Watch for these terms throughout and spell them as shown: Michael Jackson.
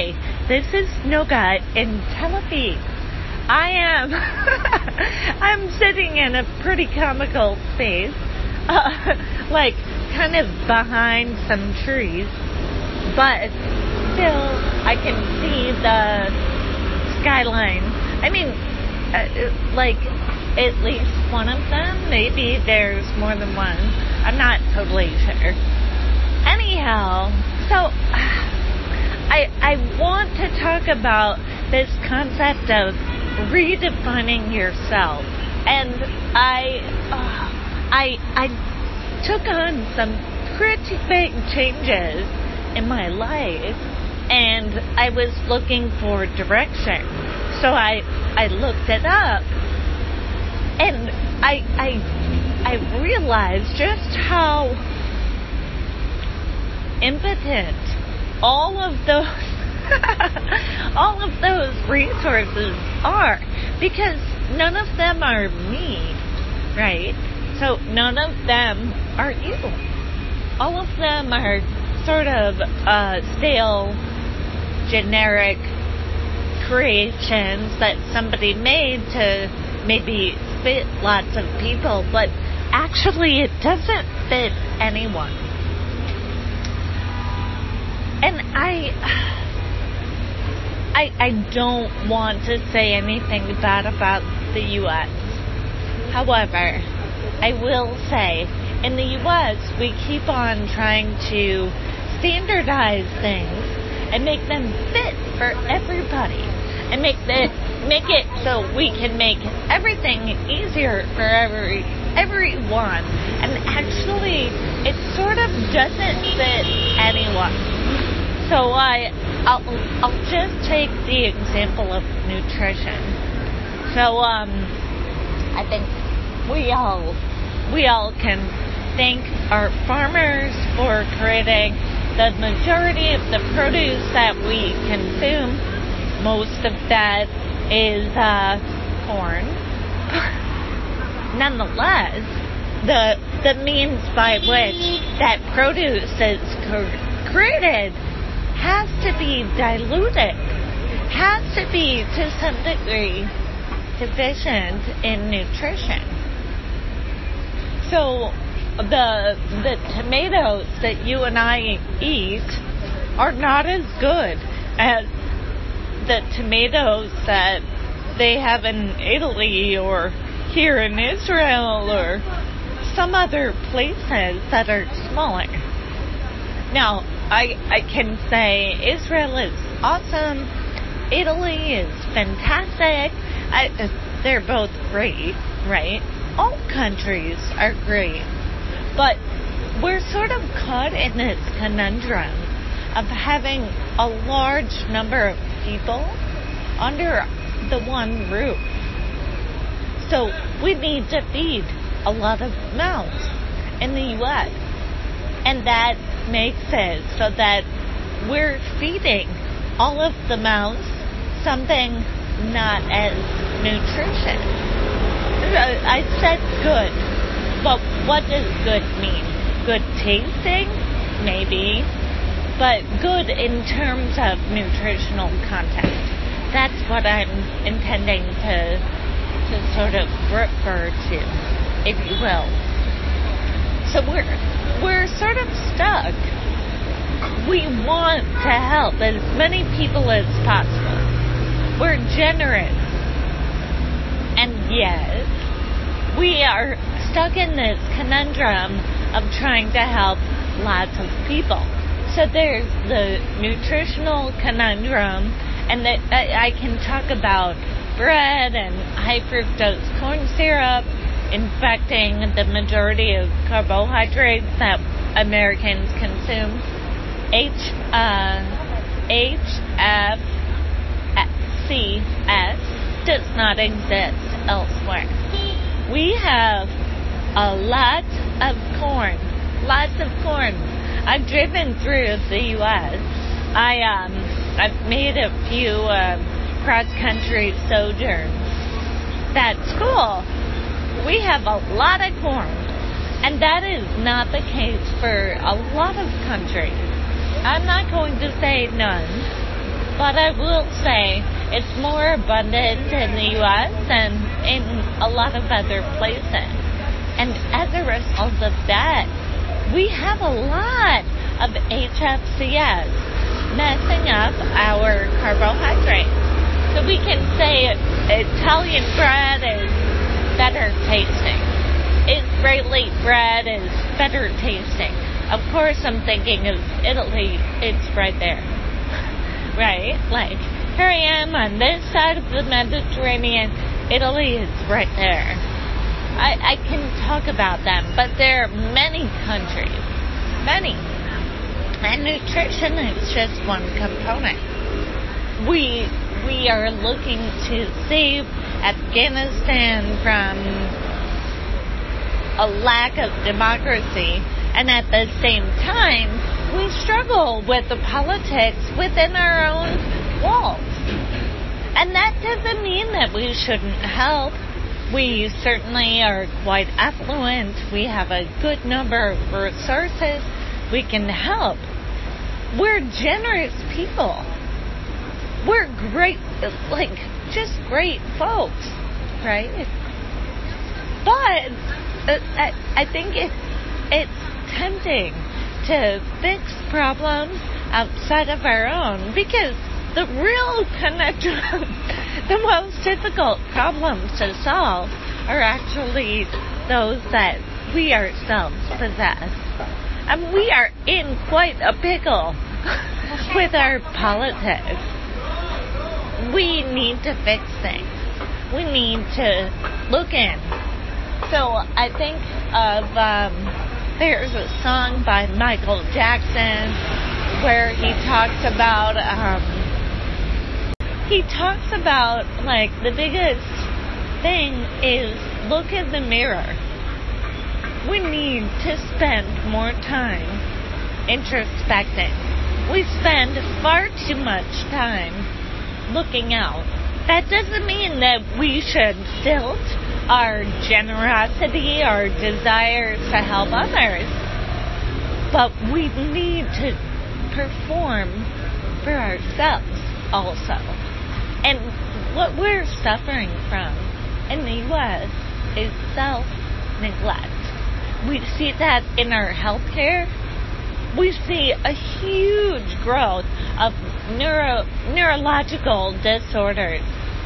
Hi, this is Noga in Tel Aviv. I'm sitting in a pretty comical space, like kind of behind some trees, but still I can see the skyline. I mean, like at least one of them. Maybe there's more than one. I'm not totally sure. Anyhow, so I want to talk about this concept of redefining yourself, and I took on some pretty big changes in my life, and I was looking for direction, so I looked it up, and I realized just how impotent all of those resources are, because none of them are me, right? So none of them are you. All of them are sort of stale, generic creations that somebody made to maybe fit lots of people, but actually it doesn't fit anyone. And I don't want to say anything bad about the U.S. However, I will say, in the U.S., we keep on trying to standardize things and make them fit for everybody, and make it so we can make everything easier for everyone. And actually, it sort of doesn't fit anyone. So I'll just take the example of nutrition. So I think we all can thank our farmers for creating the majority of the produce that we consume. Most of that is corn. Nonetheless, the means by which that produce is created has to be diluted, has to be to some degree deficient in nutrition. So the tomatoes that you and I eat are not as good as the tomatoes that they have in Italy or here in Israel or some other places that are smaller. Now, I can say Israel is awesome, Italy is fantastic, they're both great, right? All countries are great, but we're sort of caught in this conundrum of having a large number of people under the one roof. So we need to feed a lot of mouths in the U.S., and that makes it so that we're feeding all of the mouths something not as nutritious. I said good, but what does good mean? Good tasting? Maybe. But good in terms of nutritional content. That's what I'm intending to sort of refer to, if you will. So we're sort of stuck. We want to help as many people as possible. We're generous. And yet, we are stuck in this conundrum of trying to help lots of people. So there's the nutritional conundrum, and that I can talk about bread and high fructose corn syrup infecting the majority of carbohydrates that Americans consume. HFCS does not exist elsewhere. We have a lot of corn. Lots of corn. I've driven through the U.S. I've made a few cross-country sojourns. That's cool. We have a lot of corn, and that is not the case for a lot of countries. I'm not going to say none, But I will say it's more abundant in the U.S. and in a lot of other places. And as a result of that, we have a lot of HFCS messing up our carbohydrates. So we can say Italian bread is better tasting. Israeli bread is better tasting. Of course, I'm thinking of Italy. It's right there. Right? Like, here I am on this side of the Mediterranean. Italy is right there. I can talk about them, but there are many countries. Many. And nutrition is just one component. We are looking to save Afghanistan from a lack of democracy. And at the same time, we struggle with the politics within our own walls. And that doesn't mean that we shouldn't help. We certainly are quite affluent. We have a good number of resources. We can help. We're generous people. We're great, like, just great folks, right? But I think it's tempting to fix problems outside of our own, because the real connection, the most difficult problems to solve are actually those that we ourselves possess. And we are in quite a pickle with our politics. We need to fix things. We need to look in. So I think of there's a song by Michael Jackson where he talks about like the biggest thing is look in the mirror. We need to spend more time introspecting. We spend far too much time looking out. That doesn't mean that we should tilt our generosity, our desire to help others, but we need to perform for ourselves also. And what we're suffering from in the U.S. is self-neglect. We see that in our healthcare. We see a huge growth of neurological disorders.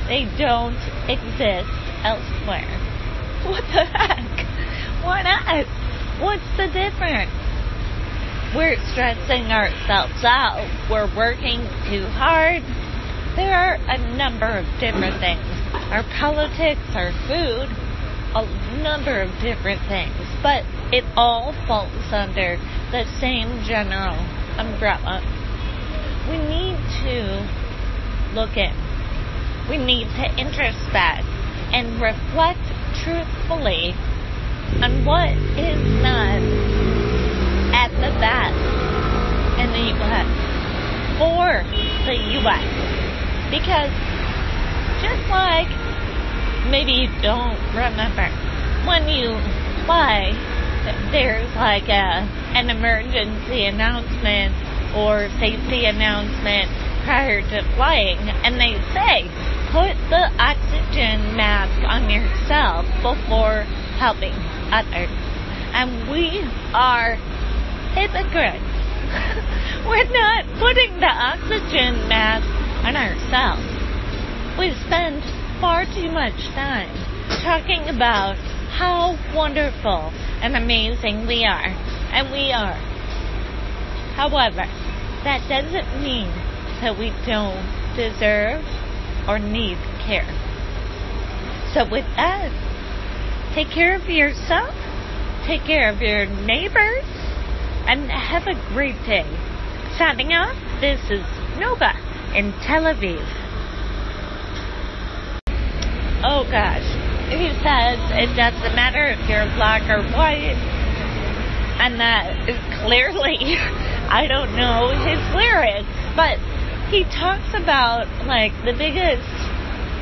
They don't exist elsewhere. What the heck? Why not? What's the difference? We're stressing ourselves out. We're working too hard. There are a number of different things. Our politics, our food, a number of different things. But it all falls under the same general umbrella. We need to look in. We need to introspect and reflect truthfully on what is not at the best in the U.S. for the U.S. Because just like maybe you don't remember when you fly, there's like an emergency announcement or safety announcement prior to flying, and they say put the oxygen mask on yourself before helping others. And we are hypocrites. We're not putting the oxygen mask on ourselves. We spend far too much time talking about how wonderful and amazing we are, and we are. However, that doesn't mean that we don't deserve or need care. So with that, take care of yourself, take care of your neighbors, and have a great day. Signing off, this is Nova in Tel Aviv. Oh gosh, he says it doesn't matter if you're black or white, and that is clearly, I don't know his lyrics, but he talks about like the biggest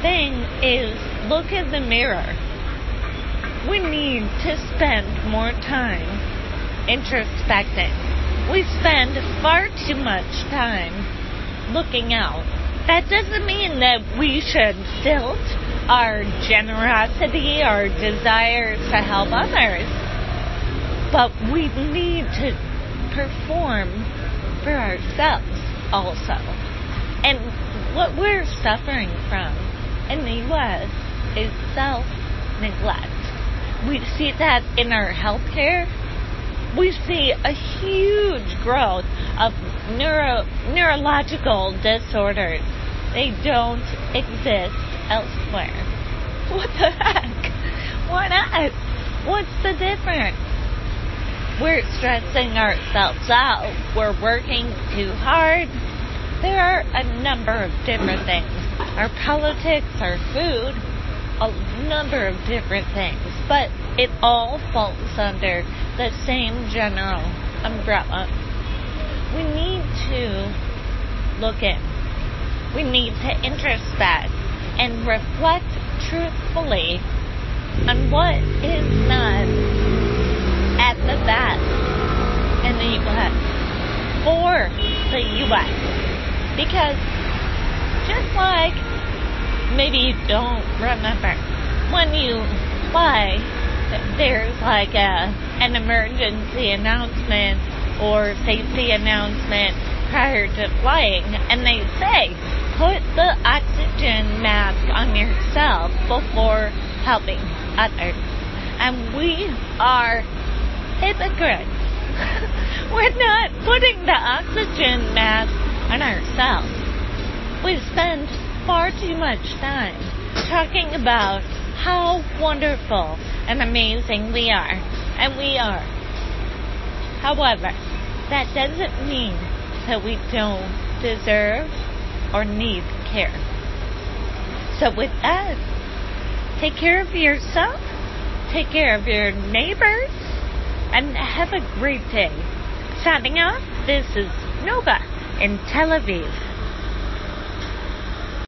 thing is look in the mirror. We need to spend more time introspecting. We spend far too much time looking out. that doesn't mean that we should tilt our generosity, our desire to help others. But we need to perform for ourselves also. And what we're suffering from in the U.S. is self-neglect. We see that in our healthcare. We see a huge growth of neurological disorders. They don't exist elsewhere. What the heck? Why not? What's the difference? We're stressing ourselves out. We're working too hard. There are a number of different things. Our politics, our food, a number of different things. But it all falls under the same general umbrella. We need to look in. We need to introspect and reflect truthfully on what is not at the best in the U.S. for the U.S. Because just like maybe you don't remember when you fly, there's like an emergency announcement or safety announcement prior to flying, and they say, put the oxygen mask on yourself before helping others. And we are hypocrites. We're not putting the oxygen mask on ourselves. We spend far too much time talking about how wonderful and amazing we are, and we are. However, that doesn't mean that we don't deserve or need care. So with us, take care of yourself, take care of your neighbors, and have a great day. Signing off, this is Nova in Tel Aviv.